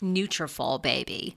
Nutrafol, baby.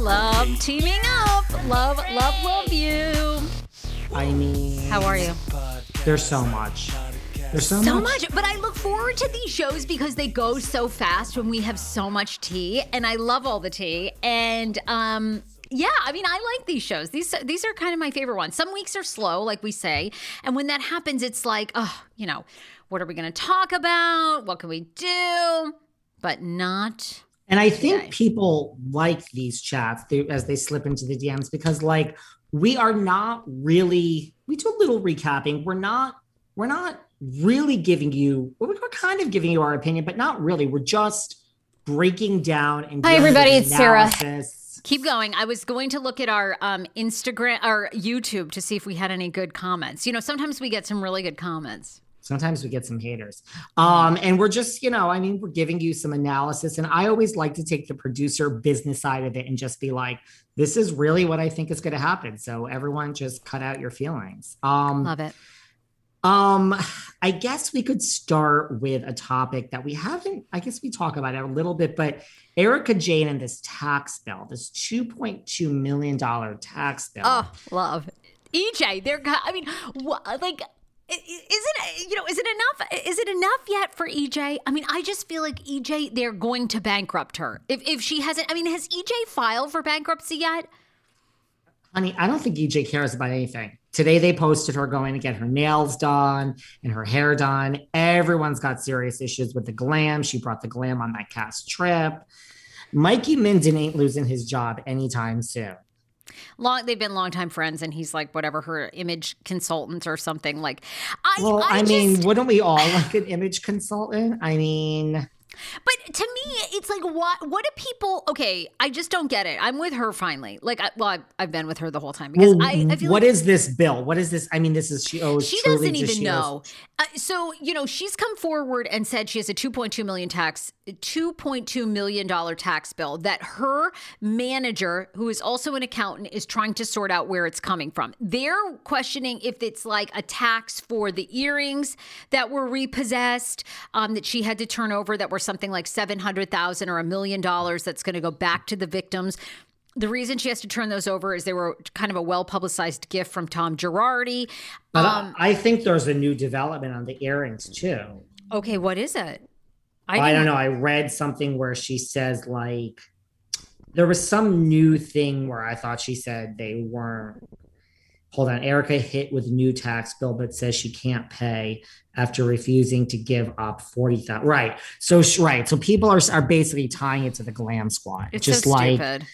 Love teaming up. Love you. I mean, how are you? There's so much. There's so much. But I look forward to these shows because they go so fast when we have so much tea, and I love all the tea. And yeah, I mean, I like these shows. These are kind of my favorite ones. Some weeks are slow, like we say, and when that happens, it's like, oh, you know, what are we going to talk about? What can we do? But not. And I think people like these chats as they slip into the DMs because, like, we are not really, we do a little recapping. We're not really giving you, well, we're kind of giving you our opinion, but not really. We're just breaking down and doing analysis. Hi, everybody. It's Sarah. Keep going. I was going to look at our Instagram, our YouTube to see if we had any good comments. You know, sometimes we get some really good comments. Sometimes we get some haters. And we're just, you know, I mean, we're giving you some analysis. And I always like to take the producer business side of it and just be like, this is really what I think is going to happen. So everyone just cut out your feelings. Love it. I guess we could start with a topic that we haven't, I guess we talk about it a little bit, but Erika Jayne and this tax bill, this $2.2 million tax bill. Oh, love. EJ, they're, I mean, like... Is it enough yet for EJ? I mean, I just feel like EJ, they're going to bankrupt her. If she hasn't, I mean, has EJ filed for bankruptcy yet? Honey, I don't think EJ cares about anything. Today they posted her going to get her nails done and her hair done. Everyone's got serious issues with the glam. She brought the glam on that cast trip. Mikey Minden ain't losing his job anytime soon. They've been longtime friends, and he's like whatever her image consultant or something. Like, I mean, wouldn't we all like an image consultant? I mean. But to me, it's like, what do people, okay, I just don't get it. I'm with her finally. Like, I've been with her the whole time. Because I feel what like, is this bill? What is this? I mean, this is, she owes. She doesn't even know. So, you know, she's come forward and said she has a $2.2 million tax bill that her manager, who is also an accountant, is trying to sort out where it's coming from. They're questioning if it's like a tax for the earrings that were repossessed, that she had to turn over, that were something like $700,000 or $1 million that's going to go back to the victims. The reason she has to turn those over is they were kind of a well-publicized gift from Tom Girardi. I think there's a new development on the earrings too. Okay, what is it? I don't know. I read something where she says like there was some new thing where I thought she said they weren't. Hold on. Erika hit with new tax bill, but says she can't pay after refusing to give up $40,000. Right. So people are basically tying it to the glam squad. It's just so like, stupid.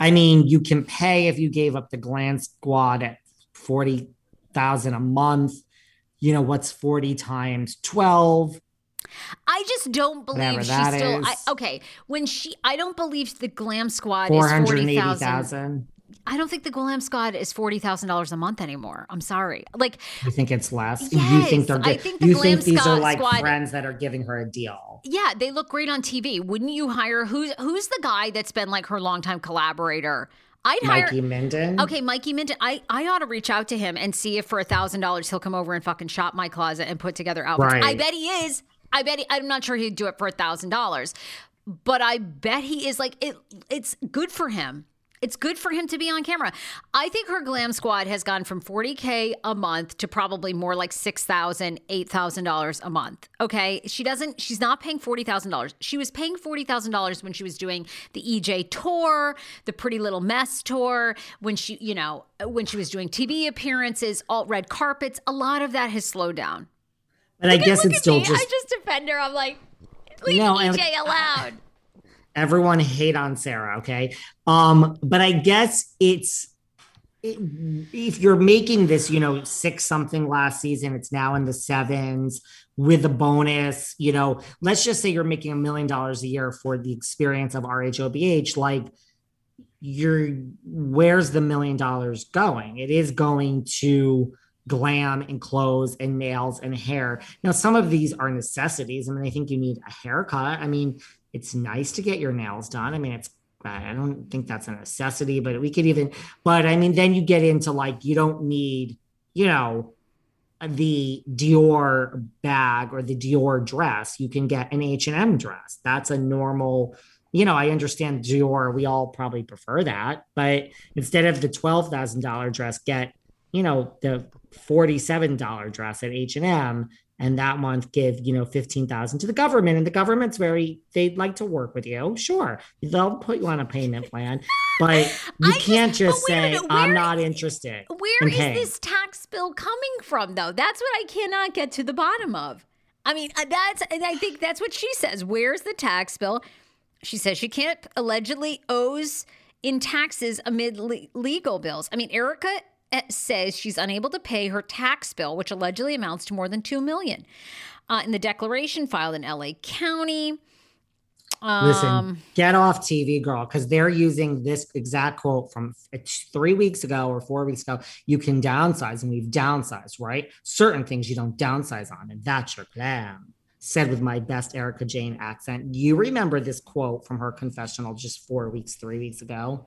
I mean, you can pay if you gave up the glam squad at $40,000 a month. You know, what's 40 times 12? I just don't believe she's still. I don't believe the glam squad is $40,000. I don't think the glam squad is $40,000 a month anymore. I'm sorry. Like, you think it's less? Yes, you think they're good? I think you think these are like squad friends that are giving her a deal? Yeah, they look great on TV. Wouldn't you hire who's the guy that's been like her longtime collaborator? I'd hire Mikey Minden. Okay, Mikey Minden. I ought to reach out to him and see if for $1,000 he'll come over and fucking shop my closet and put together outfits. Right. I bet he is. I'm not sure he'd do it for $1,000, but I bet he is. Like, it's good for him. It's good for him to be on camera. I think her glam squad has gone from $40,000 a month to probably more like $6,000, $8,000 a month. Okay. She's not paying $40,000. She was paying $40,000 when she was doing the EJ tour, the Pretty Little Mess tour, when she was doing TV appearances, alt red carpets. A lot of that has slowed down. And like, I guess it's still me. I just defend her. I'm like, leave EJ alone. Everyone hate on Sarah, okay? But I guess if you're making this, six something last season, it's now in the sevens with a bonus, let's just say you're making $1 million a year for the experience of RHOBH, like where's the $1 million going? It is going to glam and clothes and nails and hair. Now, some of these are necessities. I mean, I think you need a haircut. I mean, it's nice to get your nails done. I mean, I don't think that's a necessity, but then you get into like, you don't need, the Dior bag or the Dior dress. You can get an H&M dress. That's a normal, I understand Dior. We all probably prefer that, but instead of the $12,000 dress, get, the $47 dress at H&M. And that month give, $15,000 to the government. And the government's they'd like to work with you. Sure. They'll put you on a payment plan. But you can't just say, I'm not interested. Where is this tax bill coming from, though? That's what I cannot get to the bottom of. I mean, I think that's what she says. Where's the tax bill? She says she can't allegedly owes in taxes amid legal bills. I mean, Erika says she's unable to pay her tax bill, which allegedly amounts to more than $2 million. In the declaration filed in LA County. Listen, get off TV, girl, because they're using this exact quote from 3 weeks ago or 4 weeks ago. You can downsize, and we've downsized, right? Certain things you don't downsize on, and that's your glam. Said with my best Erika Jayne accent. You remember this quote from her confessional just 3 weeks ago.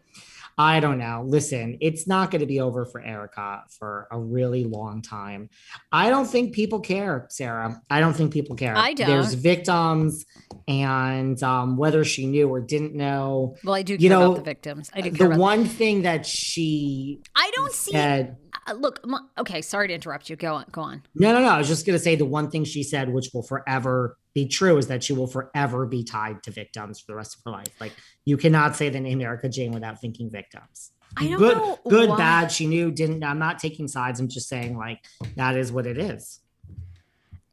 I don't know. Listen, it's not going to be over for Erika for a really long time. I don't think people care, Sarah. I don't think people care. I don't. There's victims, and whether she knew or didn't know. Well, I do care about the victims. I do care about one thing that she I don't said, see. Look, okay, sorry to interrupt you. Go on. No. I was just going to say the one thing she said, which will forever be true, is that she will forever be tied to victims for the rest of her life. Like, you cannot say the name Erika Jayne without thinking victims. I don't know. Good, why. Bad. She knew, didn't. I'm not taking sides. I'm just saying, like, that is what it is.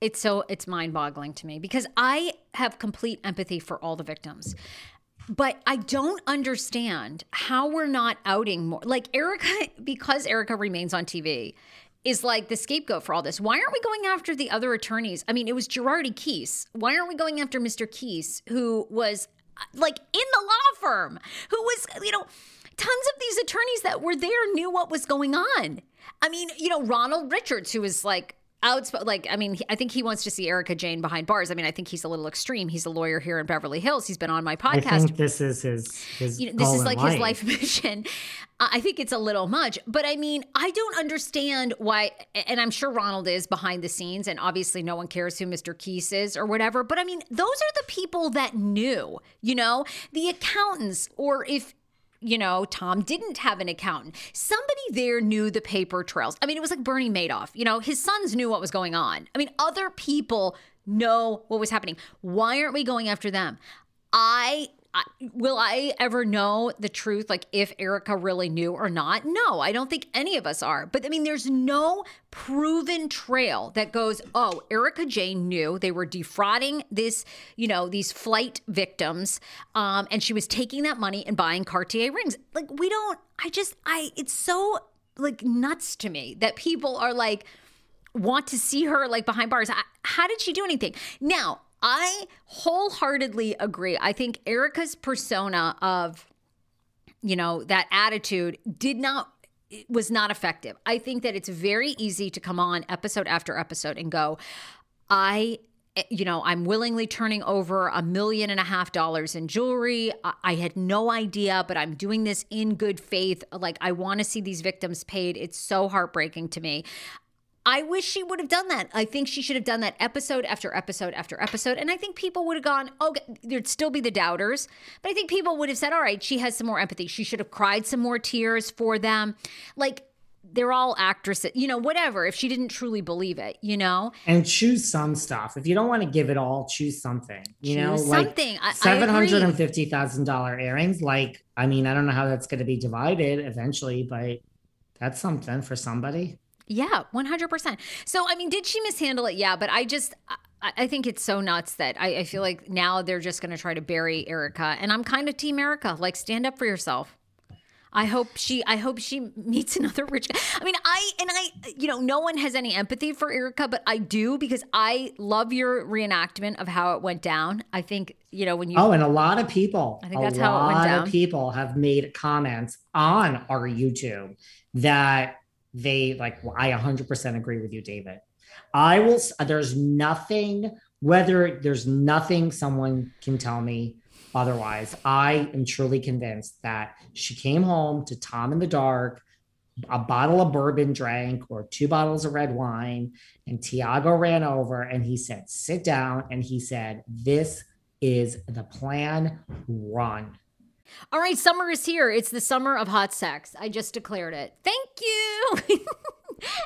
It's mind boggling to me because I have complete empathy for all the victims. But I don't understand how we're not outing more. Like, Erika, because Erika remains on TV, is like the scapegoat for all this. Why aren't we going after the other attorneys? I mean, it was Girardi Keese. Why aren't we going after Mr. Keese, who was like in the law firm, who was, tons of these attorneys that were there knew what was going on. I mean, Ronald Richards, who is like, I think he wants to see Erika Jayne behind bars. I mean, I think he's a little extreme. He's a lawyer here in Beverly Hills. He's been on my podcast. I think this is his this is like his life mission. I think it's a little much, but I mean, I don't understand why, and I'm sure Ronald is behind the scenes, and obviously no one cares who Mr. Keese is or whatever, but I mean, those are the people that knew, the accountants, or if Tom didn't have an accountant. Somebody there knew the paper trails. I mean, it was like Bernie Madoff. His sons knew what was going on. I mean, other people know what was happening. Why aren't we going after them? Will I ever know the truth, like if Erika really knew or not? No, I don't think any of us are. But I mean, there's no proven trail that goes, oh, Erika Jayne knew they were defrauding this, these flight victims, and she was taking that money and buying Cartier rings. Like, it's so like nuts to me that people are like, want to see her like behind bars. How did she do anything? Now, I wholeheartedly agree. I think Erika's persona of, that attitude was not effective. I think that it's very easy to come on episode after episode and go, I'm willingly turning over $1.5 million in jewelry. I had no idea, but I'm doing this in good faith. Like, I want to see these victims paid. It's so heartbreaking to me. I wish she would have done that. I think she should have done that episode after episode after episode. And I think people would have gone, okay, there'd still be the doubters. But I think people would have said, all right, she has some more empathy. She should have cried some more tears for them. Like, they're all actresses, whatever, if she didn't truly believe it, And choose some stuff. If you don't want to give it all, choose something. Something. Like $750,000 earrings. Like, I mean, I don't know how that's going to be divided eventually, but that's something for somebody. Yeah, 100%. So, I mean, did she mishandle it? Yeah, but I think it's so nuts that I feel like now they're just going to try to bury Erika. And I'm kind of team Erika, like, stand up for yourself. I hope she meets another rich guy. I mean, no one has any empathy for Erika, but I do, because I love your reenactment of how it went down. I think, when you. Oh, and a lot of people. I think that's how it went down. A lot of people have made comments on our YouTube that. They like, well, I 100% agree with you, David. There's nothing someone can tell me otherwise. I am truly convinced that she came home to Tom in the dark, a bottle of bourbon drank or 2 bottles of red wine, and Tiago ran over and he said, sit down. And he said, this is the plan, run. All right, summer is here. It's the summer of hot sex. I just declared it. Thank you.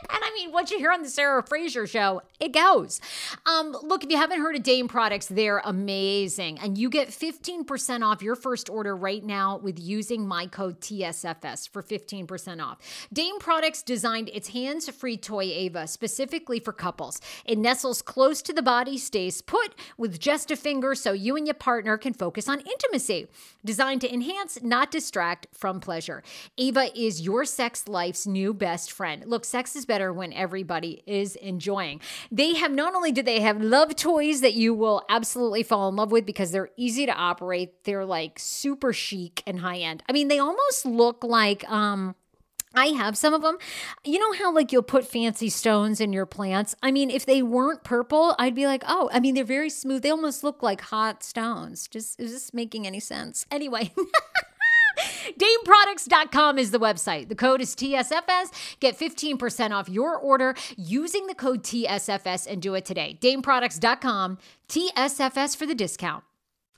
And I mean, what you hear on the Sarah Fraser Show, it goes. Look, if you haven't heard of Dame products, they're amazing. And you get 15% off your first order right now with using my code TSFS for 15% off. Dame products designed its hands-free toy Ava specifically for couples. It nestles close to the body, stays put with just a finger, so you and your partner can focus on intimacy. Designed to enhance, not distract from pleasure. Ava is your sex life's new best friend. Look, sex is better when everybody is enjoying. Not only do they have love toys that you will absolutely fall in love with because they're easy to operate. They're like super chic and high end. I mean, they almost look like, I have some of them. You know how like you'll put fancy stones in your plants? I mean, if they weren't purple, I'd be like, oh, I mean, they're very smooth. They almost look like hot stones. Is this making any sense? Anyway. DameProducts.com is the website. The code is TSFS. Get 15% off your order using the code TSFS and do it today. DameProducts.com, TSFS for the discount.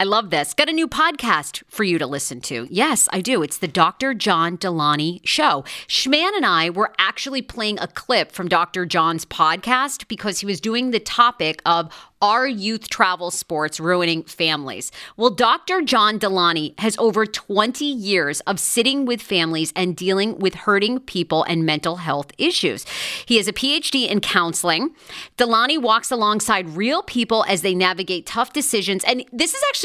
I love this. Got a new podcast for you to listen to. Yes, I do. It's the Dr. John Delaney Show. Schman and I were actually playing a clip from Dr. John's podcast because he was doing the topic of Are Youth Travel Sports Ruining Families? Well, Dr. John Delaney has over 20 years of sitting with families and dealing with hurting people and mental health issues. He has a PhD in counseling. Delaney walks alongside real people as they navigate tough decisions. And this is actually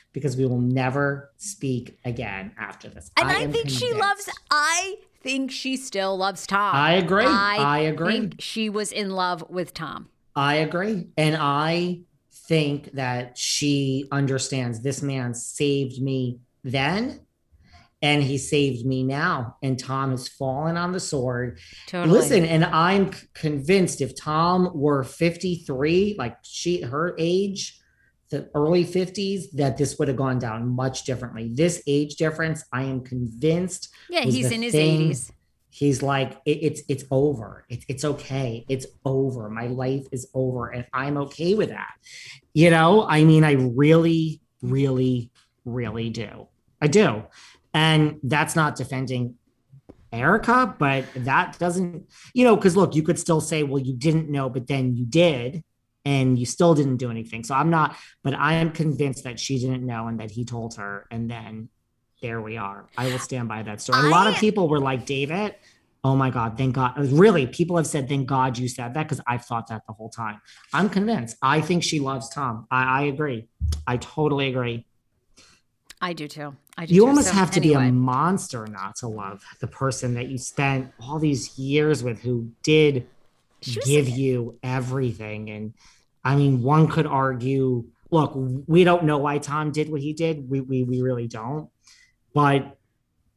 because we will never speak again after this. And I think she loves, I think she still loves Tom. I agree. I agree. Think she was in love with Tom. I agree. And I think that she understands this man saved me then and he saved me now. And Tom has fallen on the sword. Totally. Listen, and I'm convinced if Tom were 53, like her age, the early 50s, that this would have gone down much differently. This age difference, I am convinced. Yeah, he's in his 80s. He's like, it's over. It's okay. It's over. My life is over. And I'm okay with that. You know, I mean, I really, really, really do. I do. And that's not defending Erika, but that doesn't, you know, because look, you could still say, well, you didn't know, but then you did and you still didn't do anything. So I'm not, but I am convinced that she didn't know and that he told her. And then there we are. I will stand by that story. A lot of people were like, David, oh my God, thank God. Really, people have said, thank God you said that because I've thought that the whole time. I'm convinced. I think she loves Tom. I agree. I totally agree. I do too. You almost have to be a monster not to love the person that you spent all these years with who did give you everything. And I mean, one could argue, look, we don't know why Tom did what he did. We really don't. But I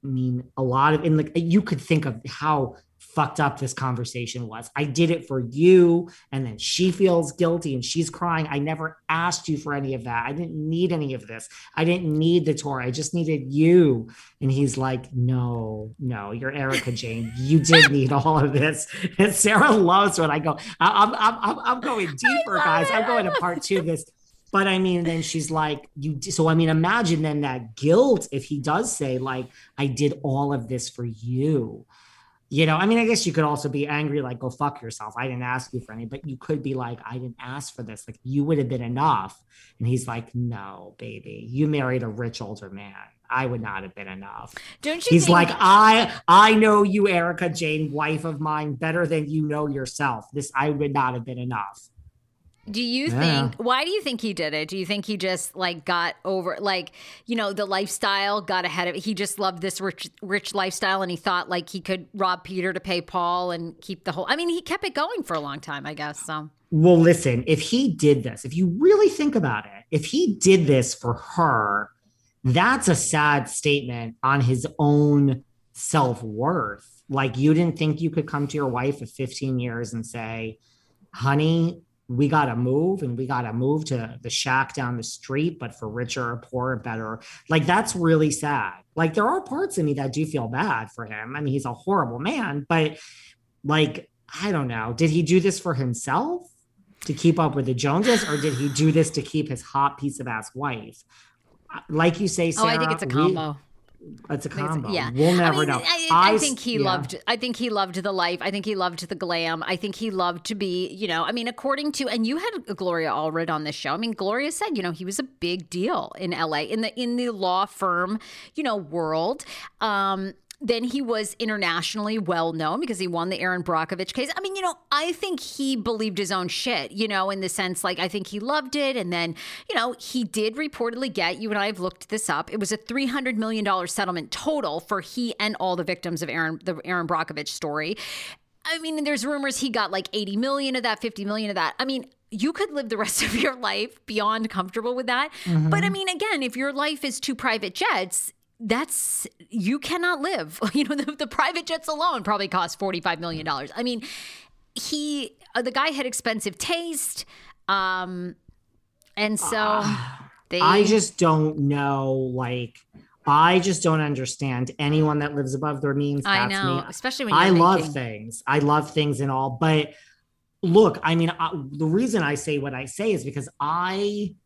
mean, a lot of, and like, you could think of how fucked up this conversation was. I did it for you. And then she feels guilty and she's crying. I never asked you for any of that. I didn't need any of this. I didn't need the tour. I just needed you. And he's like, no, you're Erika Jayne. You did need all of this. And Sarah loves when I go, I'm going deeper, guys. I'm going to part two of this. But I mean, then she's like, so I mean, imagine then that guilt if he does say like, I did all of this for you. You know, I mean, I guess you could also be angry, like, go fuck yourself. I didn't ask you for any, but you could be like, I didn't ask for this. Like, you would have been enough. And he's like, no, baby, you married a rich older man. I would not have been enough. Don't you he's think- like, I know you, Erika Jayne, wife of mine, better than you know yourself. This, I would not have been enough. Do you think, why do you think he did it? Do you think he just like got over, like, you know, the lifestyle got ahead of it? He just loved this rich lifestyle and he thought like he could rob Peter to pay Paul and keep the whole, I mean, he kept it going for a long time, I guess. So, well, listen, if he did this, if you really think about it, if he did this for her, that's a sad statement on his own self-worth. Like you didn't think you could come to your wife of 15 years and say, honey, we got to move and we got to move to the shack down the street, but for richer or poorer, better. Like, that's really sad. Like, there are parts of me that do feel bad for him. I mean, he's a horrible man, but like, I don't know. Did he do this for himself to keep up with the Joneses or did he do this to keep his hot piece of ass wife? Like you say, Sarah, I think it's a combo. It's a combo. Yeah. We'll never know. I think he loved, I think he loved the life. I think he loved the glam. I think he loved to be, you know, I mean, according to, and you had Gloria Allred on this show. I mean, Gloria said, you know, he was a big deal in LA, in the law firm, you know, world. Then he was internationally well-known because he won the Aaron Brockovich case. I mean, you know, I think he believed his own shit, you know, in the sense, like, I think he loved it. And then, you know, he did reportedly get, you and I have looked this up, it was a $300 million settlement total for he and all the victims of the Aaron Brockovich story. I mean, there's rumors he got like 80 million of that, 50 million of that. I mean, you could live the rest of your life beyond comfortable with that. Mm-hmm. But I mean, again, if your life is two private jets, that's, you cannot live, you know, the private jets alone probably cost $45 million. I mean, the guy had expensive taste. And so I just don't know. Like, I just don't understand anyone that lives above their means. That's I know, me. Especially when you're I love things and all, but look, I mean, the reason I say what I say is because I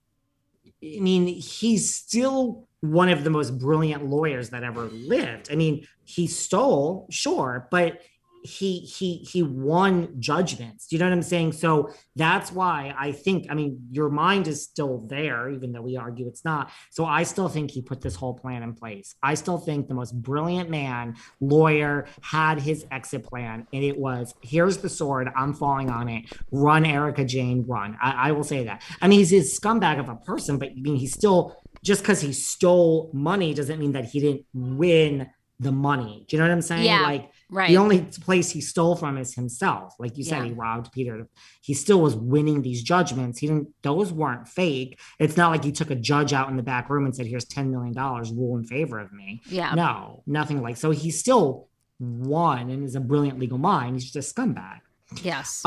I mean, he's still one of the most brilliant lawyers that ever lived. I mean, he stole, sure, but he won judgments. Do you know what I'm saying? So that's why I think, I mean, your mind is still there, even though we argue it's not. So I still think he put this whole plan in place. I still think the most brilliant man, lawyer, had his exit plan. And it was, here's the sword. I'm falling on it. Run, Erika Jayne, run. I will say that. I mean, he's a scumbag of a person, but I mean, he's still, just because he stole money doesn't mean that he didn't win the money. Do you know what I'm saying? Yeah. Like, right. The only place he stole from is himself. Like you said, he robbed Peter. He still was winning these judgments. He didn't, those weren't fake. It's not like he took a judge out in the back room and said, here's $10 million, rule in favor of me. Yeah. No, nothing like, so he still won and is a brilliant legal mind. He's just a scumbag. Yes.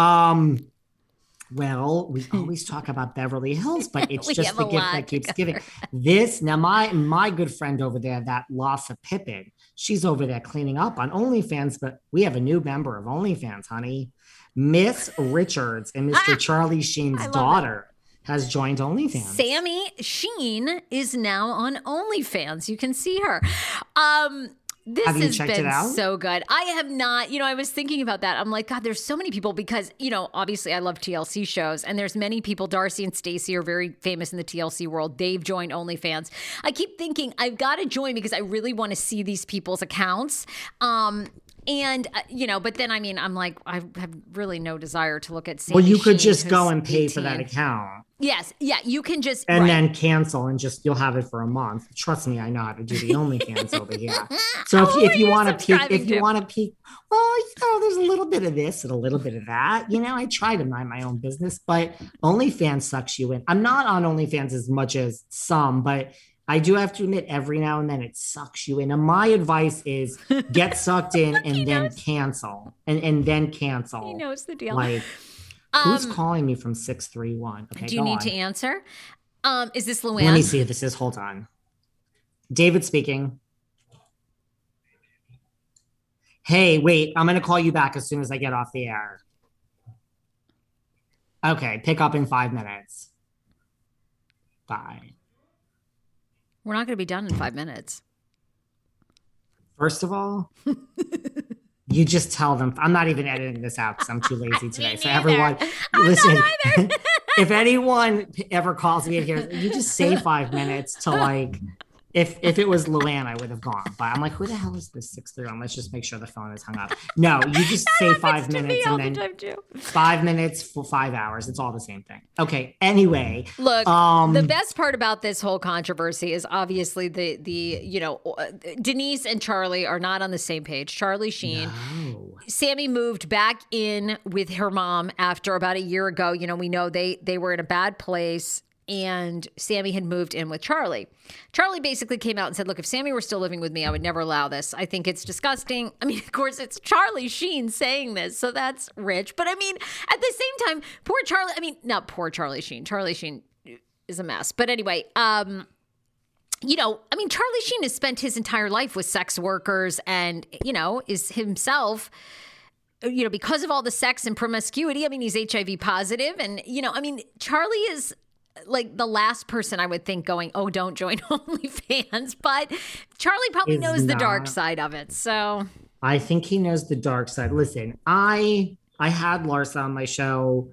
Well, we always talk about Beverly Hills, but it's just the gift that keeps giving. This, now my good friend over there, that Lassa Pippen, she's over there cleaning up on OnlyFans, but we have a new member of OnlyFans, honey. Miss Richards and Mr. Charlie Sheen's daughter has joined OnlyFans. Sami Sheen is now on OnlyFans. You can see her. This has been so good. I have not, you know, I was thinking about that. I'm like, God, there's so many people because, you know, obviously I love TLC shows and there's many people. Darcy and Stacy are very famous in the TLC world. They've joined OnlyFans. I keep thinking I've got to join because I really want to see these people's accounts. And, you know, but then, I mean, I'm like, I have really no desire to look at Sami Sheen. Well, you could just go and pay for that account. Yes. Yeah. You can just. And then cancel and just, you'll have it for a month. Trust me. I know how to do the OnlyFans over here. So if you want to peek, well, you know, there's a little bit of this and a little bit of that. You know, I try to mind my own business, but OnlyFans sucks you in. I'm not on OnlyFans as much as some, but I do have to admit every now and then it sucks you in. And my advice is get sucked in and then cancel and then cancel. He knows the deal. Like, who's calling me from 631? Okay, do you need to answer? Is this Luann? Let me see if this is. Hold on. David speaking. Hey, wait. I'm going to call you back as soon as I get off the air. Okay, pick up in 5 minutes. Bye. We're not going to be done in 5 minutes. First of all... You just tell them. I'm not even editing this out because I'm too lazy today. So everyone, listen, if anyone ever calls me in here, you just say 5 minutes to like, if it was Luann, I would have gone. But I'm like, who the hell is this 631? Let's just make sure the phone is hung up. No, you just say 5 minutes and then the 5 minutes for 5 hours. It's all the same thing. Okay. Anyway. Look, the best part about this whole controversy is obviously the you know, Denise and Charlie are not on the same page. Charlie Sheen. No. Sami moved back in with her mom after about a year ago. You know, we know they were in a bad place. And Sami had moved in with Charlie. Charlie basically came out and said, look, if Sami were still living with me, I would never allow this. I think it's disgusting. I mean, of course, it's Charlie Sheen saying this, so that's rich. But I mean, at the same time, poor Charlie. I mean, not poor Charlie Sheen. Charlie Sheen is a mess. But anyway, you know, I mean, Charlie Sheen has spent his entire life with sex workers and, you know, is himself... You know, because of all the sex and promiscuity, I mean, he's HIV positive. And, you know, I mean, Charlie is... like the last person I would think going, oh, don't join OnlyFans. But Charlie probably knows the dark side of it. So I think he knows the dark side. Listen, I had Larsa on my show.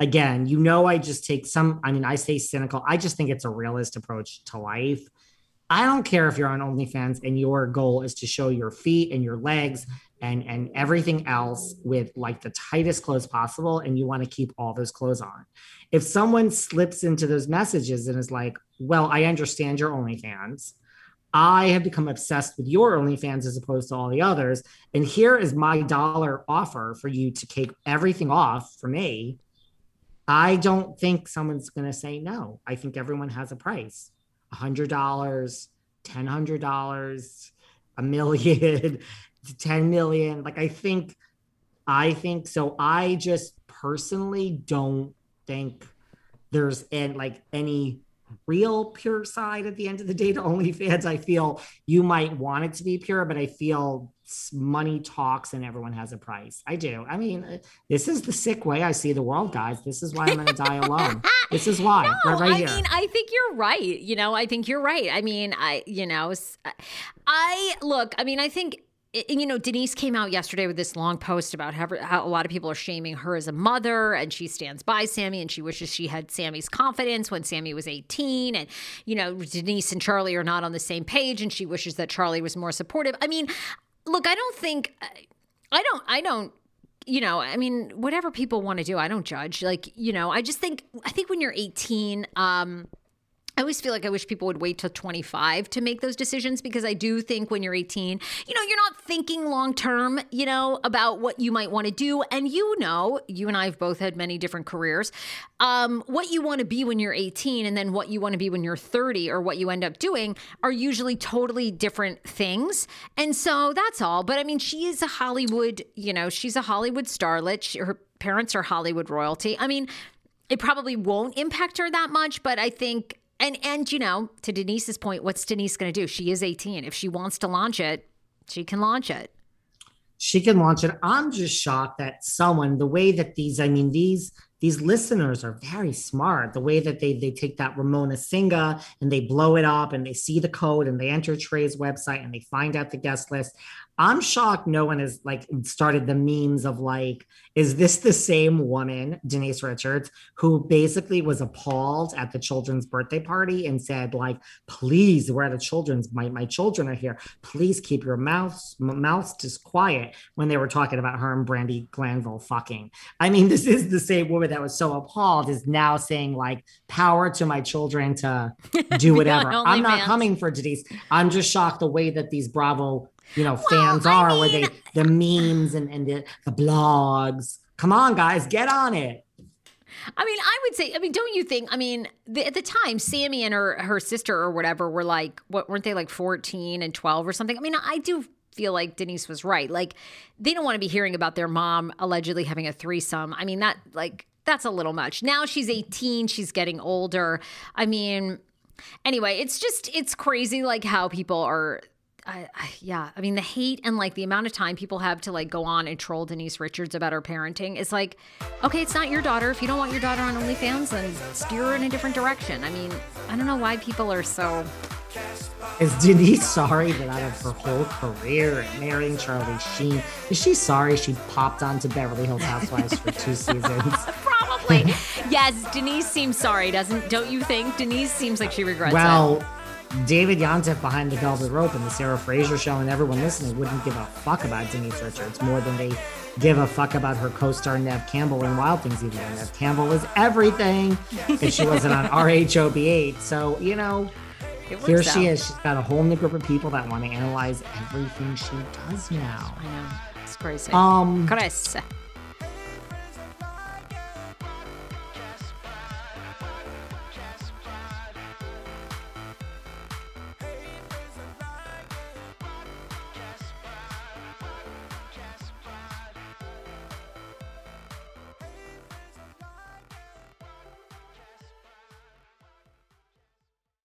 Again, you know, I just take some, I mean, I say cynical. I just think it's a realist approach to life. I don't care if you're on OnlyFans and your goal is to show your feet and your legs and everything else with like the tightest clothes possible. And you want to keep all those clothes on. If someone slips into those messages and is like, well, I understand your OnlyFans. I have become obsessed with your OnlyFans as opposed to all the others. And here is my dollar offer for you to take everything off for me. I don't think someone's going to say no. I think everyone has a price. $100, $1,000, $1 million, 10 million. Like, I think so. I just personally don't think there's any real pure side at the end of the day to OnlyFans. I feel you might want it to be pure, but I feel money talks and everyone has a price. I do. I mean, this is the sick way I see the world, guys. This is why I'm going to die alone. This is why. No, right here. I mean, I think you're right. You know, I think you're right. I mean, I think, you know, Denise came out yesterday with this long post about how a lot of people are shaming her as a mother, and she stands by Sami and she wishes she had Sami's confidence when Sami was 18. And, you know, Denise and Charlie are not on the same page and she wishes that Charlie was more supportive. I mean, look, whatever people want to do, I don't judge. Like, you know, I think when you're 18, I always feel like I wish people would wait till 25 to make those decisions, because I do think when you're 18, you know, you're not thinking long term, you know, about what you might want to do. And, you know, you and I have both had many different careers, what you want to be when you're 18 and then what you want to be when you're 30 or what you end up doing are usually totally different things. And so that's all. But I mean, she is a Hollywood, you know, she's a Hollywood starlet. Her parents are Hollywood royalty. I mean, it probably won't impact her that much, but I think... And you know, to Denise's point, what's Denise going to do? She is 18. If she wants to launch it, she can launch it. She can launch it. I'm just shocked that someone, the way that these listeners are very smart, the way that they take that Ramona Singa and they blow it up and they see the code and they enter Trey's website and they find out the guest list. I'm shocked no one has like started the memes of like, is this the same woman, Denise Richards, who basically was appalled at the children's birthday party and said like, please, we're at a children's, my children are here. Please keep your mouths just quiet when they were talking about her and Brandi Glanville fucking. I mean, this is the same woman that was so appalled is now saying like, power to my children to do whatever. I'm not coming for Denise. I'm just shocked the way that these Bravo fans the memes and the blogs. Come on, guys, get on it. I mean, I would say, I mean, don't you think, I mean, at the time, Sami and her sister or whatever were like, weren't they like 14 and 12 or something? I mean, I do feel like Denise was right. Like, they don't want to be hearing about their mom allegedly having a threesome. I mean, that like, that's a little much. Now she's 18, she's getting older. I mean, anyway, it's crazy like how people are... I mean, the hate and like the amount of time people have to like go on and troll Denise Richards about her parenting. It's like, okay, it's not your daughter. If you don't want your daughter on OnlyFans, then steer her in a different direction. I mean, I don't know why people are so... Is Denise sorry that out of her whole career and marrying Charlie Sheen, is she sorry she popped onto Beverly Hills Housewives for 2 seasons? Probably. Yes, Denise seems sorry, don't you think? Denise seems like she regrets it. David Yontef behind the velvet rope and the Sarah Fraser Show and everyone listening wouldn't give a fuck about Denise Richards more than they give a fuck about her co-star Nev Campbell in Wild Things Even. Nev Campbell is everything if she wasn't on RHOBH. So, you know, here she is. She's got a whole new group of people that want to analyze everything she does now. I know. It's crazy. Chris.